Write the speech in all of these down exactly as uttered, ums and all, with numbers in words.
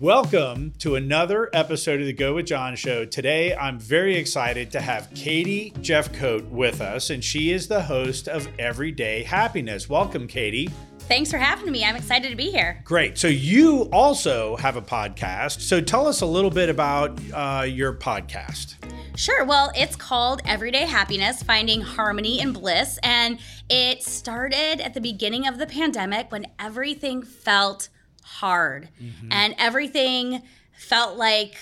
Welcome to another episode of the Go With John Show. Today, I'm very excited to have Katie Jeffcoat with us, and she is the host of Everyday Happiness. Welcome, Katie. Thanks for having me. I'm excited to be here. Great. So you also have a podcast. So tell us a little bit about uh, your podcast. Sure. Well, it's called Everyday Happiness, Finding Harmony and Bliss. And it started at the beginning of the pandemic when everything felt hard mm-hmm. and everything felt like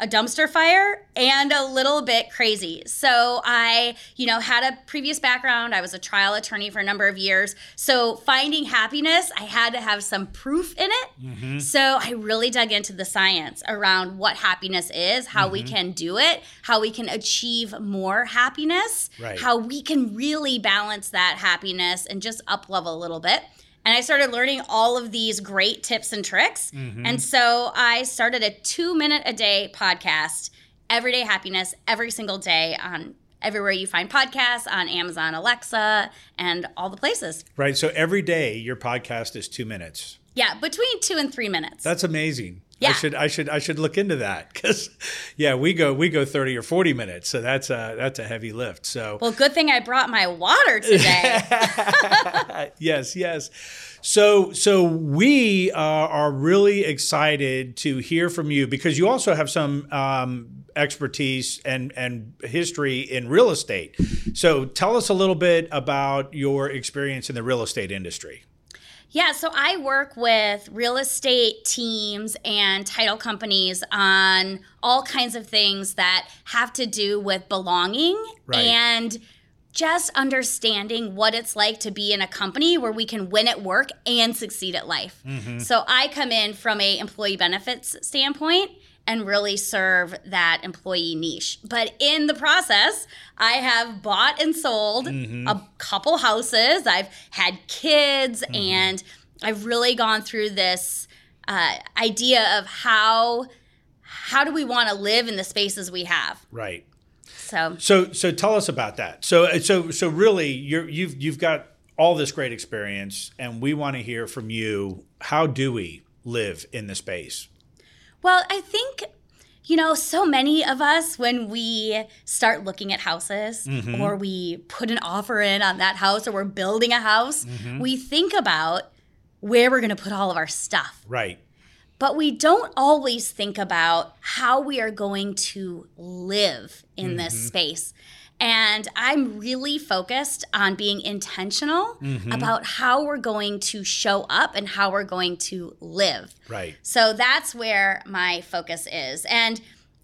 a dumpster fire and a little bit crazy. So I, you know, had a previous background. I was a trial attorney for a number of years. So finding happiness, I had to have some proof in it. Mm-hmm. So I really dug into the science around what happiness is, how mm-hmm. we can do it, how we can achieve more happiness, right. how we can really balance that happiness and just up level a little bit. And I started learning all of these great tips and tricks. Mm-hmm. And so I started a two-minute-a-day podcast, Everyday Happiness, every single day on everywhere you find podcasts, on Amazon, Alexa, and all the places. Right. So every day your podcast is two minutes. Yeah, between two and three minutes. That's amazing. Yeah. I should I should I should look into that because, yeah, we go we go thirty or forty minutes, so that's a that's a heavy lift. So well, good thing I brought my water today. yes, yes. So so we uh, are really excited to hear from you because you also have some um, expertise and and history in real estate. So tell us a little bit about your experience in the real estate industry. Yeah, so I work with real estate teams and title companies on all kinds of things that have to do with belonging right. and just understanding what it's like to be in a company where we can win at work and succeed at life. Mm-hmm. So I come in from a employee benefits standpoint and really serve that employee niche. But in the process, I have bought and sold mm-hmm. a couple houses. I've had kids, mm-hmm. and I've really gone through this uh, idea of how how do we want to live in the spaces we have. Right. So so so tell us about that. So so so really, you're, you've you've got all this great experience, and we want to hear from you. How do we live in the space? Well, I think, you know, so many of us, when we start looking at houses mm-hmm. or we put an offer in on that house or we're building a house, mm-hmm. we think about where we're going to put all of our stuff. Right. But we don't always think about how we are going to live in mm-hmm. this space. And I'm really focused on being intentional mm-hmm. about how we're going to show up and how we're going to live. Right. So that's where my focus is. And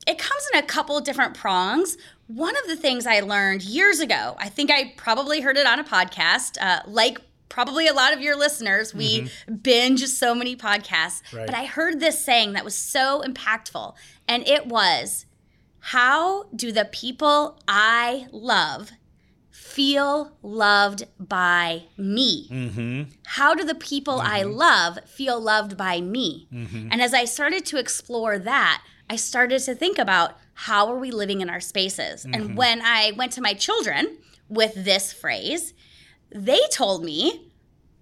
it comes in a couple different prongs. One of the things I learned years ago, I think I probably heard it on a podcast, uh, like probably a lot of your listeners, we mm-hmm. binge so many podcasts. Right. But I heard this saying that was so impactful, and it was, how do the people I love feel loved by me? Mm-hmm. How do the people mm-hmm. I love feel loved by me? Mm-hmm. And as I started to explore that, I started to think about how are we living in our spaces? Mm-hmm. And when I went to my children with this phrase, they told me,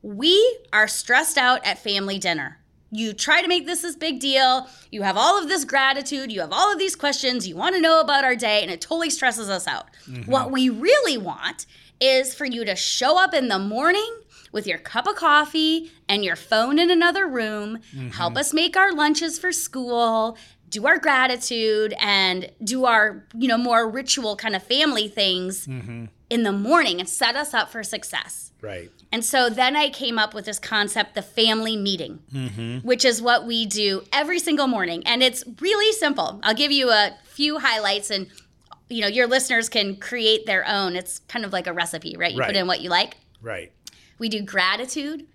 we are stressed out at family dinner. You try to make this this big deal. You have all of this gratitude. You have all of these questions. You want to know about our day, and it totally stresses us out. Mm-hmm. What we really want is for you to show up in the morning with your cup of coffee and your phone in another room, mm-hmm. help us make our lunches for school, do our gratitude, and do our, you know, more ritual kind of family things mm-hmm. in the morning and set us up for success. Right. And so then I came up with this concept, the family meeting, mm-hmm. which is what we do every single morning. And it's really simple. I'll give you a few highlights, and you know, your listeners can create their own. It's kind of like a recipe, right? You right. put in what you like. Right. We do gratitude.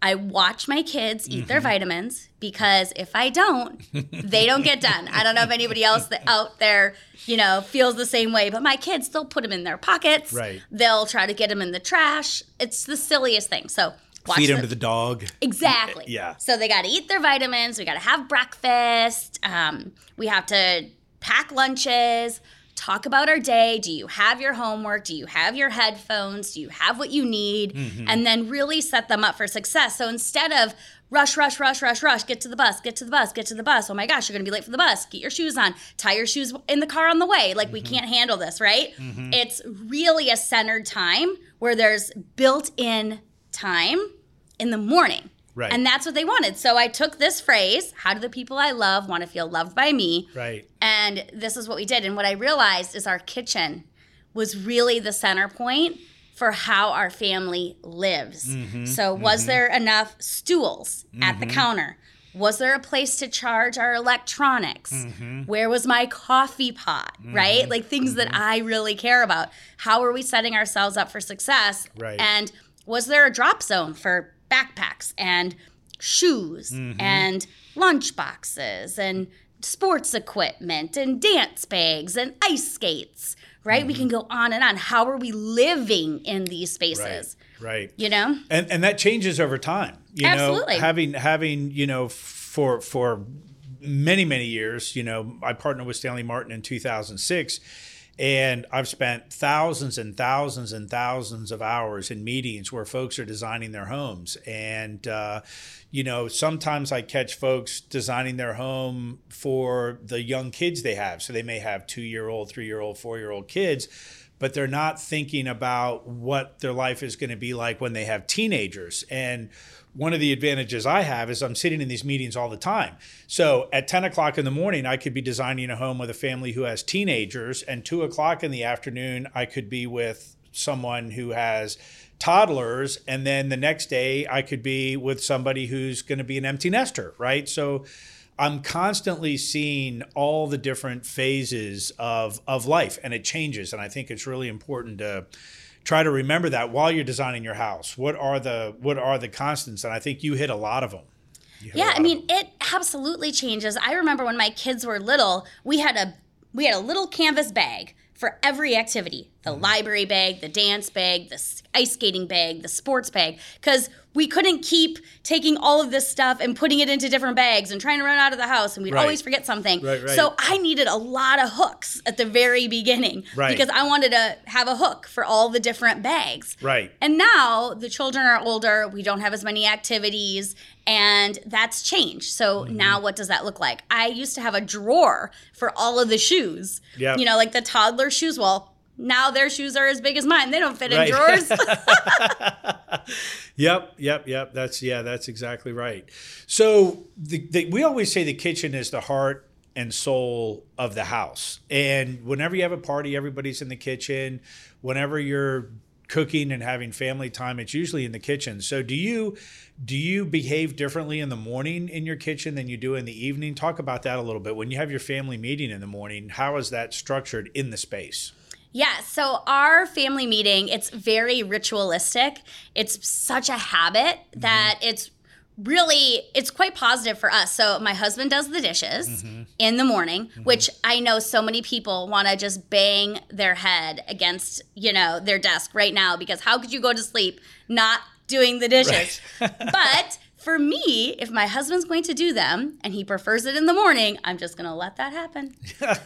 I watch my kids eat mm-hmm. their vitamins, because if I don't, they don't get done. I don't know if anybody else out there, you know, feels the same way, but my kids still put them in their pockets. Right. They'll try to get them in the trash. It's the silliest thing. So watch feed them to the dog. Exactly. Yeah. So they got to eat their vitamins. We got to have breakfast. Um, we have to pack lunches, talk about our day. Do you have your homework? Do you have your headphones? Do you have what you need? Mm-hmm. And then really set them up for success. So instead of rush, rush, rush, rush, rush, get to the bus, get to the bus, get to the bus. Oh my gosh, you're going to be late for the bus. Get your shoes on. Tie your shoes in the car on the way. Like, mm-hmm. we can't handle this, right? Mm-hmm. It's really a centered time where there's built-in time in the morning. Right. And that's what they wanted. So I took this phrase, how do the people I love want to feel loved by me? Right. And this is what we did. And what I realized is our kitchen was really the center point for how our family lives. Mm-hmm. So was mm-hmm. there enough stools mm-hmm. at the counter? Was there a place to charge our electronics? Mm-hmm. Where was my coffee pot, mm-hmm. right? Like things mm-hmm. that I really care about. How are we setting ourselves up for success? Right. And was there a drop zone for backpacks and shoes mm-hmm. and lunch boxes and sports equipment and dance bags and ice skates, right? Mm-hmm. We can go on and on. How are we living in these spaces? Right, right. You know? And and that changes over time. You Absolutely. Know, having, having, you know, for for many, many years, you know, I partnered with Stanley Martin in two thousand six. And I've spent thousands and thousands and thousands of hours in meetings where folks are designing their homes. And, uh, you know, sometimes I catch folks designing their home for the young kids they have. So they may have two-year-old, three-year-old, four-year-old kids, but they're not thinking about what their life is going to be like when they have teenagers. And one of the advantages I have is I'm sitting in these meetings all the time. So at ten o'clock in the morning, I could be designing a home with a family who has teenagers, and two o'clock in the afternoon, I could be with someone who has toddlers. And then the next day I could be with somebody who's going to be an empty nester, right? So I'm constantly seeing all the different phases of, of life, and it changes. And I think it's really important to try to remember that while you're designing your house. What are the what are the constants? And I think you hit a lot of them. Yeah, I mean, it absolutely changes. I remember when my kids were little, we had a we had a little canvas bag for every activity. The mm-hmm. library bag, the dance bag, the ice skating bag, the sports bag, because we couldn't keep taking all of this stuff and putting it into different bags and trying to run out of the house, and we'd right. always forget something. Right, right. So I needed a lot of hooks at the very beginning right. because I wanted to have a hook for all the different bags. Right. And now the children are older, we don't have as many activities, and that's changed. So mm-hmm. now what does that look like? I used to have a drawer for all of the shoes, yep. you know, like the toddler shoes. Well, now their shoes are as big as mine. They don't fit right. in drawers. Yep, yep, yep. That's yeah, that's exactly right. So the, the, we always say the kitchen is the heart and soul of the house. And whenever you have a party, everybody's in the kitchen. Whenever you're cooking and having family time, it's usually in the kitchen. So do you do you behave differently in the morning in your kitchen than you do in the evening? Talk about that a little bit. When you have your family meeting in the morning, how is that structured in the space? Yeah, so our family meeting, it's very ritualistic. It's such a habit that mm-hmm. it's really, it's quite positive for us. So my husband does the dishes mm-hmm. in the morning, mm-hmm. which I know so many people want to just bang their head against, you know, their desk right now, because how could you go to sleep not doing the dishes? Right. But for me, if my husband's going to do them and he prefers it in the morning, I'm just going to let that happen.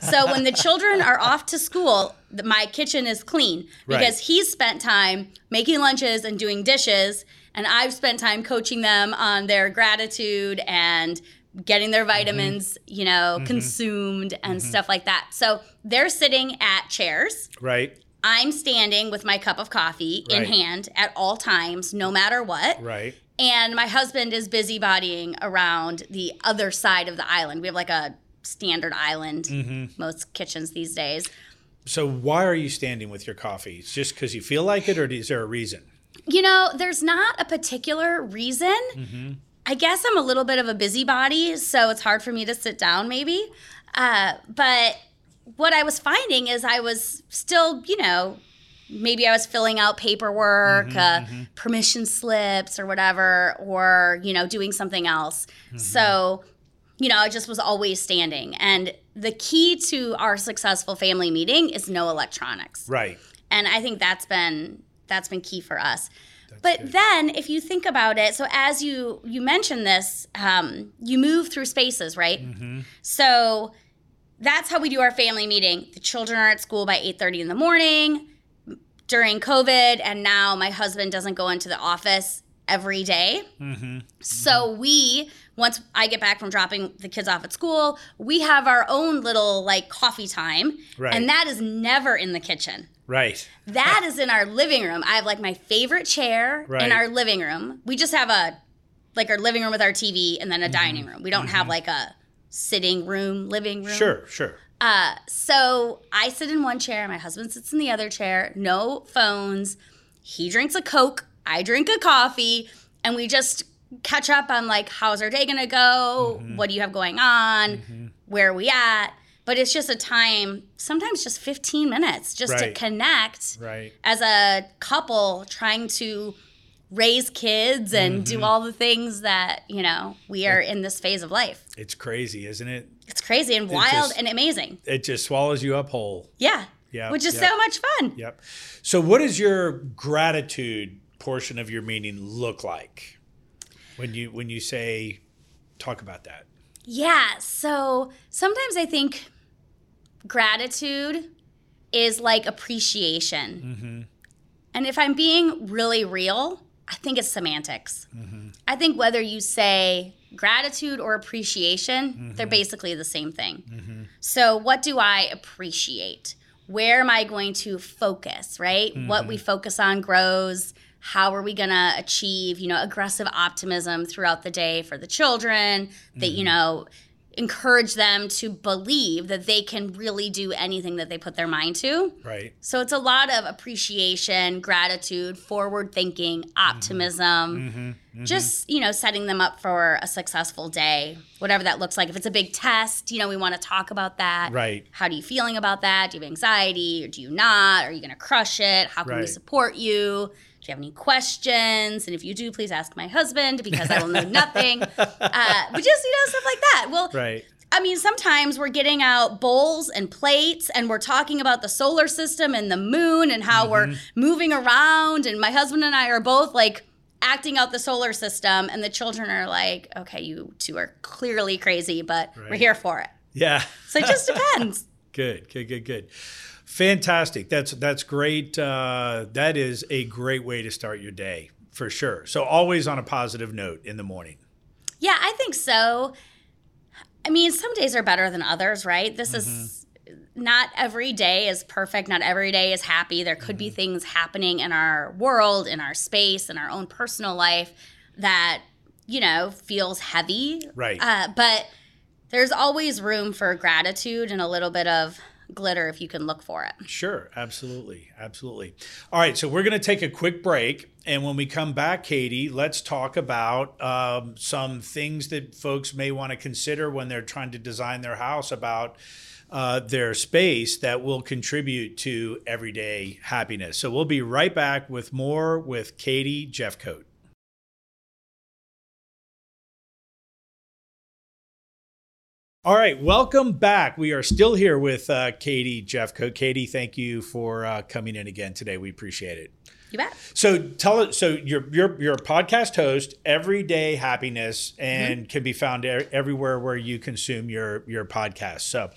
So when the children are off to school, my kitchen is clean because right. he's spent time making lunches and doing dishes, and I've spent time coaching them on their gratitude and getting their vitamins, mm-hmm. you know, mm-hmm. consumed and mm-hmm. stuff like that. So they're sitting at chairs. Right. I'm standing with my cup of coffee right. in hand at all times, no matter what. Right. And my husband is busybodying around the other side of the island. We have like a standard island, mm-hmm. most kitchens these days. So why are you standing with your coffee? It's just because you feel like it, or is there a reason? You know, there's not a particular reason. Mm-hmm. I guess I'm a little bit of a busybody, so it's hard for me to sit down maybe. Uh, but what I was finding is I was still, you know, maybe I was filling out paperwork, mm-hmm, uh, mm-hmm. permission slips or whatever, or, you know, doing something else. Mm-hmm. So, you know, I just was always standing. And the key to our successful family meeting is no electronics. Right. And I think that's been that's been key for us. That's but good. Then if you think about it, so as you, you mentioned this, um, you move through spaces, right? Mm-hmm. So that's how we do our family meeting. The children are at school by eight thirty in the morning. During COVID, and now my husband doesn't go into the office every day. Mm-hmm. So we, once I get back from dropping the kids off at school, we have our own little like coffee time. Right. And that is never in the kitchen. Right. That is in our living room. I have like my favorite chair right. in our living room. We just have a, like our living room with our T V and then a mm-hmm. dining room. We don't mm-hmm. have like a sitting room, living room. Sure, sure. Uh, so I sit in one chair, my husband sits in the other chair, no phones. He drinks a Coke, I drink a coffee, and we just catch up on like, how's our day gonna go? Mm-hmm. What do you have going on? Mm-hmm. Where are we at? But it's just a time, sometimes just fifteen minutes, just right. to connect right. as a couple trying to raise kids and mm-hmm. do all the things that, you know, we are in this phase of life. It's crazy, isn't it? It's crazy and wild just, and amazing. It just swallows you up whole. Yeah. Yeah. Which is yep. so much fun. Yep. So what does your gratitude portion of your meeting look like when you when you say, talk about that? Yeah. So sometimes I think gratitude is like appreciation. Mm-hmm. And if I'm being really real, I think it's semantics. Mm-hmm. I think whether you say gratitude or appreciation, mm-hmm. they're basically the same thing. Mm-hmm. So what do I appreciate? Where am I going to focus, right? Mm-hmm. What we focus on grows. How are we going to achieve, you know, aggressive optimism throughout the day for the children mm-hmm. that, you know, encourage them to believe that they can really do anything that they put their mind to. Right. So it's a lot of appreciation, gratitude, forward thinking, optimism, mm-hmm. Mm-hmm. just, you know, setting them up for a successful day, whatever that looks like. If it's a big test, you know, we want to talk about that. Right. How are you feeling about that? Do you have anxiety or do you not? Are you going to crush it? How can right. we support you? Do you have any questions? And if you do, please ask my husband because I will know nothing. Uh, but just, you know, stuff like that. Well, right. I mean, sometimes we're getting out bowls and plates and we're talking about the solar system and the moon and how mm-hmm. we're moving around. And my husband and I are both like acting out the solar system. And the children are like, okay, you two are clearly crazy, but right. we're here for it. Yeah. So it just depends. Good, good, good, good. Fantastic. That's that's great. Uh, that is a great way to start your day, for sure. So always on a positive note in the morning. Yeah, I think so. I mean, some days are better than others, right? This mm-hmm. is not every day is perfect. Not every day is happy. There could mm-hmm. be things happening in our world, in our space, in our own personal life that, you know, feels heavy. Right. Uh, but there's always room for gratitude and a little bit of glitter if you can look for it. Sure. Absolutely. Absolutely. All right. So we're going to take a quick break. And when we come back, Katie, let's talk about um, some things that folks may want to consider when they're trying to design their house about uh, their space that will contribute to everyday happiness. So we'll be right back with more with Katie Jeffcoat. All right, welcome back. We are still here with uh, Katie Jeffcoat. Katie, thank you for uh, coming in again today. We appreciate it. You bet. So tell us. So you're you're you're a podcast host, Everyday Happiness, and mm-hmm. can be found everywhere where you consume your your podcast. So,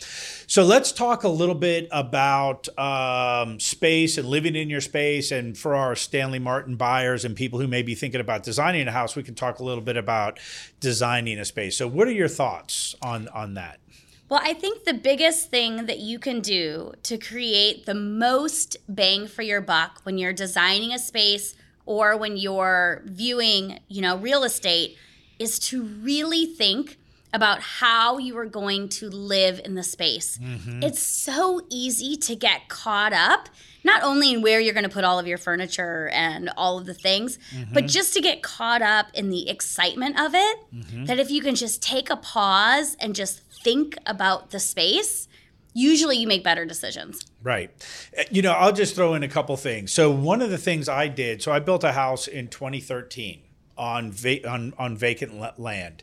so let's talk a little bit about um, space and living in your space. And for our Stanley Martin buyers and people who may be thinking about designing a house, we can talk a little bit about designing a space. So, what are your thoughts on on that? Well, I think the biggest thing that you can do to create the most bang for your buck when you're designing a space or when you're viewing, you know, real estate is to really think about how you are going to live in the space. Mm-hmm. It's so easy to get caught up, not only in where you're going to put all of your furniture and all of the things, mm-hmm. but just to get caught up in the excitement of it, mm-hmm. that if you can just take a pause and just think about the space, usually you make better decisions. Right. You know, I'll just throw in a couple things. So one of the things I did, so I built a house in twenty thirteen on va- on, on vacant land.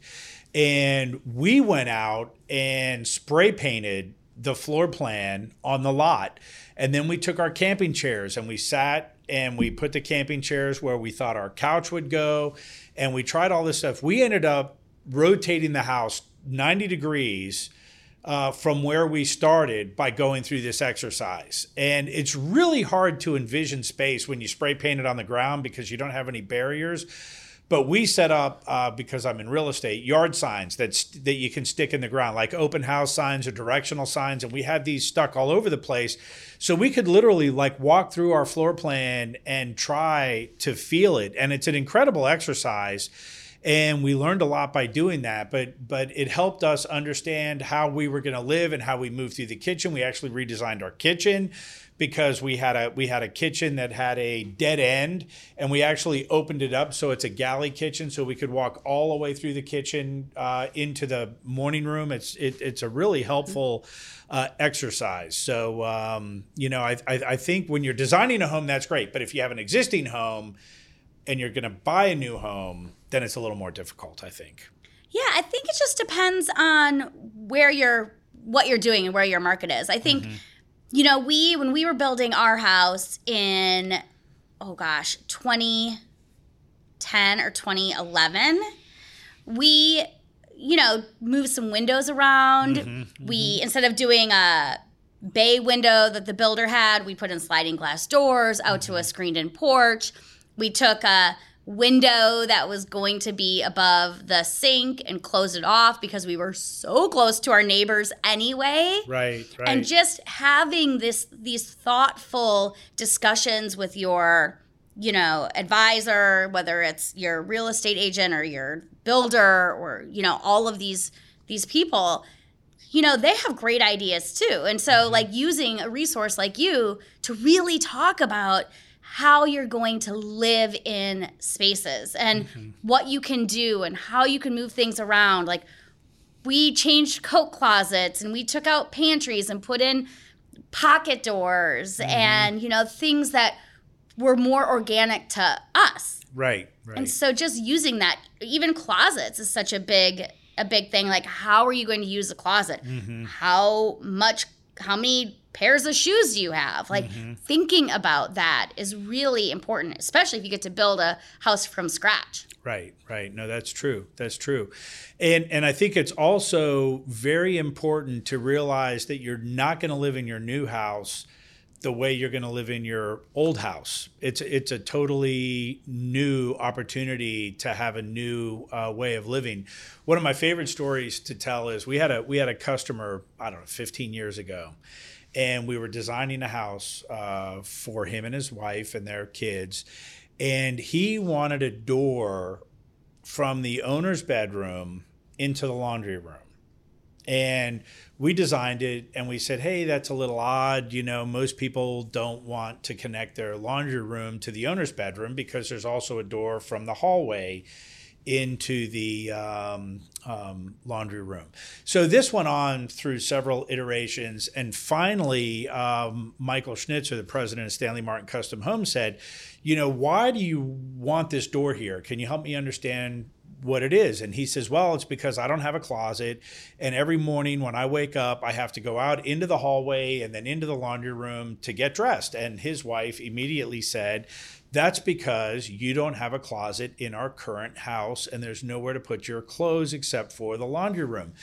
And we went out and spray painted the floor plan on the lot. And then we took our camping chairs and we sat and we put the camping chairs where we thought our couch would go. And we tried all this stuff. We ended up rotating the house ninety degrees uh, from where we started by going through this exercise. And it's really hard to envision space when you spray paint it on the ground because you don't have any barriers. But we set up, uh, because I'm in real estate, yard signs that st- that you can stick in the ground, like open house signs or directional signs. And we had these stuck all over the place. So we could literally like walk through our floor plan and try to feel it. And it's an incredible exercise. And we learned a lot by doing that, but but it helped us understand how we were going to live and how we moved through the kitchen. We actually redesigned our kitchen because we had a we had a kitchen that had a dead end, and we actually opened it up so it's a galley kitchen, so we could walk all the way through the kitchen uh, into the morning room. It's it, it's a really helpful uh, exercise. So um, you know, I, I I think when you're designing a home, that's great, but if you have an existing home and you're going to buy a new home, then it's a little more difficult, I think. Yeah, I think it just depends on where you're, what you're doing and where your market is. I think, mm-hmm. you know, we, when we were building our house in, oh gosh, twenty ten or twenty eleven, we, you know, moved some windows around. Mm-hmm. We, mm-hmm. instead of doing a bay window that the builder had, we put in sliding glass doors out mm-hmm. to a screened-in porch. We took a window that was going to be above the sink and closed it off because we were so close to our neighbors anyway. Right, right. And just having this these thoughtful discussions with your, you know, advisor, whether it's your real estate agent or your builder or, you know, all of these these people, you know, they have great ideas too. And so mm-hmm. like using a resource like you to really talk about how you're going to live in spaces and mm-hmm. what you can do and how you can move things around. Like we changed coat closets and we took out pantries and put in pocket doors mm-hmm. and, you know, things that were more organic to us. Right, right. And so just using that, even closets is such a big, a big thing. Like how are you going to use a closet? Mm-hmm. How much, how many pairs of shoes do you have? Like mm-hmm. thinking about that is really important, especially if you get to build a house from scratch. Right, right. No, that's true. That's true. And and I think it's also very important to realize that you're not going to live in your new house the way you're going to live in your old house. It's it's a totally new opportunity to have a new uh, way of living. One of my favorite stories to tell is we had a we had a customer, I don't know, fifteen years ago. And we were designing a house uh, for him and his wife and their kids. And he wanted a door from the owner's bedroom into the laundry room. And we designed it and we said, hey, that's a little odd. You know, most people don't want to connect their laundry room to the owner's bedroom because there's also a door from the hallway into the um, um, laundry room. So this went on through several iterations. And finally, um, Michael Schnitzer, the president of Stanley Martin Custom Home, said, you know, why do you want this door here? Can you help me understand what it is? And he says, well, it's because I don't have a closet. And every morning when I wake up, I have to go out into the hallway and then into the laundry room to get dressed. And his wife immediately said, that's because you don't have a closet in our current house and there's nowhere to put your clothes except for the laundry room.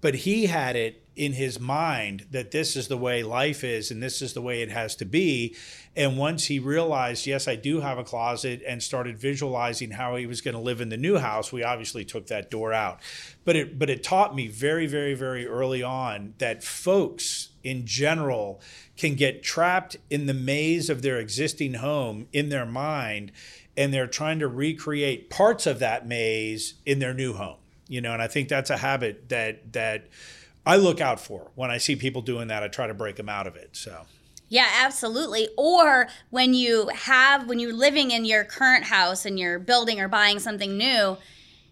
But he had it in his mind that this is the way life is and this is the way it has to be. And once he realized, yes, I do have a closet, and started visualizing how he was going to live in the new house, we obviously took that door out. But it but it taught me very, very, very early on that folks in general can get trapped in the maze of their existing home in their mind, and they're trying to recreate parts of that maze in their new home. You know, and I think that's a habit that that I look out for. When I see people doing that, I try to break them out of it. So yeah, absolutely. Or when you have when you're living in your current house and you're building or buying something new,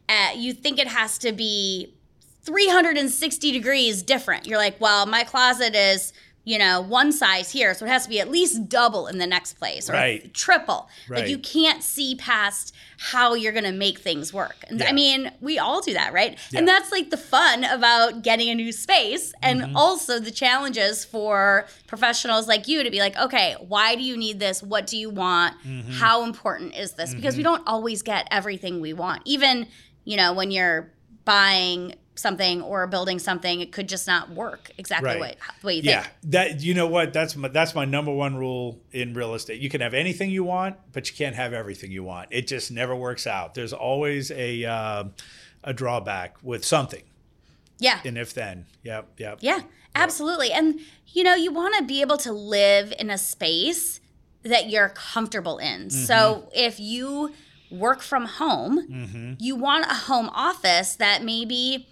uh, you think it has to be three hundred sixty degrees different. You're like, well, my closet is, you know, one size here, so it has to be at least double in the next place, or right. triple. Right. Like you can't see past how you're going to make things work. And yeah. I mean, we all do that, right? Yeah. And that's like the fun about getting a new space, and mm-hmm. also the challenges for professionals like you to be like, okay, why do you need this? What do you want? Mm-hmm. How important is this? Mm-hmm. Because we don't always get everything we want. Even, you know, when you're buying something or building something, it could just not work exactly right. what, what you yeah. think. Yeah, that you know what? That's my, that's my number one rule in real estate. You can have anything you want, but you can't have everything you want. It just never works out. There's always a uh, a drawback with something. Yeah. And if then. Yep, yep. Yeah, yep. Absolutely. And, you know, you want to be able to live in a space that you're comfortable in. Mm-hmm. So if you work from home, mm-hmm. you want a home office that maybe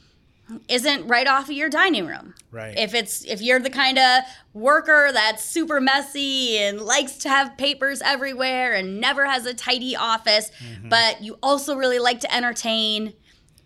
isn't right off of your dining room. Right. If it's if you're the kind of worker that's super messy and likes to have papers everywhere and never has a tidy office, mm-hmm. but you also really like to entertain,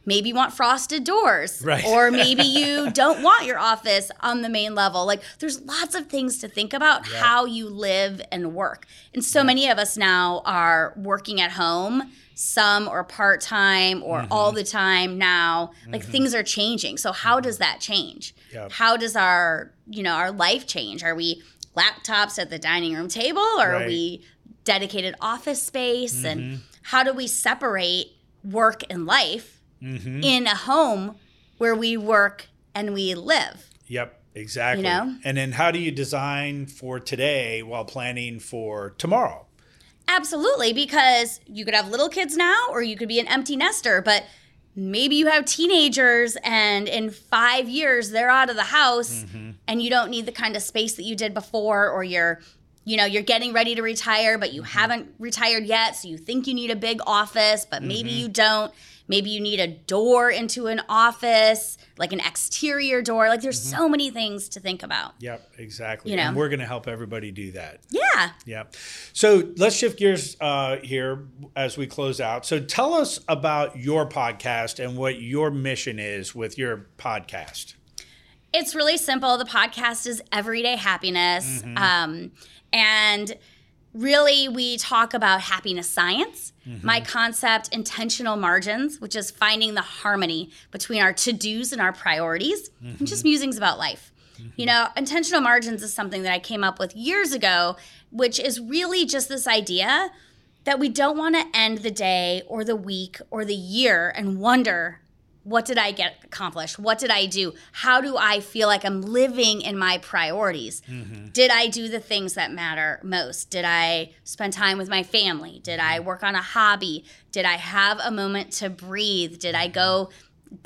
maybe you want frosted doors, right. or maybe you don't want your office on the main level. Like, there's lots of things to think about right. how you live and work. And so right. many of us now are working at home, some or part-time or mm-hmm. all the time now. Like, mm-hmm. things are changing. So how does that change? Yep. How does our, you know, our life change? Are we laptops at the dining room table, or right. are we dedicated office space? Mm-hmm. And how do we separate work and life? Mm-hmm. In a home where we work and we live. Yep, exactly. You know? And then how do you design for today while planning for tomorrow? Absolutely, because you could have little kids now, or you could be an empty nester, but maybe you have teenagers and in five years they're out of the house mm-hmm. and you don't need the kind of space that you did before, or you're You know, you're getting ready to retire, but you mm-hmm. haven't retired yet, so you think you need a big office, but maybe mm-hmm. you don't. Maybe you need a door into an office, like an exterior door. Like, there's mm-hmm. so many things to think about. Yep, exactly. You know? And we're going to help everybody do that. Yeah. Yeah. So let's shift gears uh, here as we close out. So tell us about your podcast and what your mission is with your podcast. It's really simple. The podcast is Everyday Happiness. Mm-hmm. Um, and really, we talk about happiness science, mm-hmm. my concept, intentional margins, which is finding the harmony between our to-dos and our priorities, mm-hmm. and just musings about life. Mm-hmm. You know, intentional margins is something that I came up with years ago, which is really just this idea that we don't want to end the day or the week or the year and wonder, what did I get accomplished? What did I do? How do I feel like I'm living in my priorities? Mm-hmm. Did I do the things that matter most? Did I spend time with my family? Did I work on a hobby? Did I have a moment to breathe? Did I go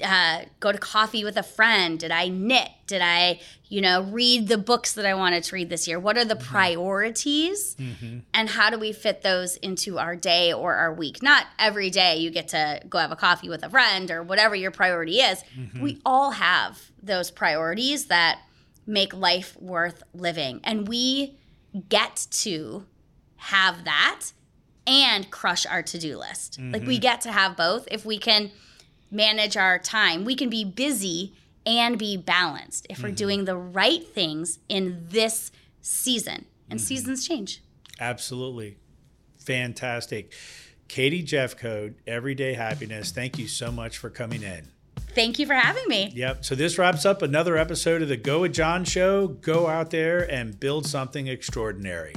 uh, go to coffee with a friend? Did I knit? Did I, you know, read the books that I wanted to read this year? What are the mm-hmm. priorities? Mm-hmm. And how do we fit those into our day or our week? Not every day you get to go have a coffee with a friend or whatever your priority is. Mm-hmm. We all have those priorities that make life worth living. And we get to have that and crush our to-do list. Mm-hmm. Like, we get to have both if we can manage our time. We can be busy and be balanced if we're mm-hmm. doing the right things in this season. And mm-hmm. seasons change. Absolutely. Fantastic. Katie Jeffcoat, Everyday Happiness, thank you so much for coming in. Thank you for having me. Yep. So this wraps up another episode of the Go With John Show. Go out there and build something extraordinary.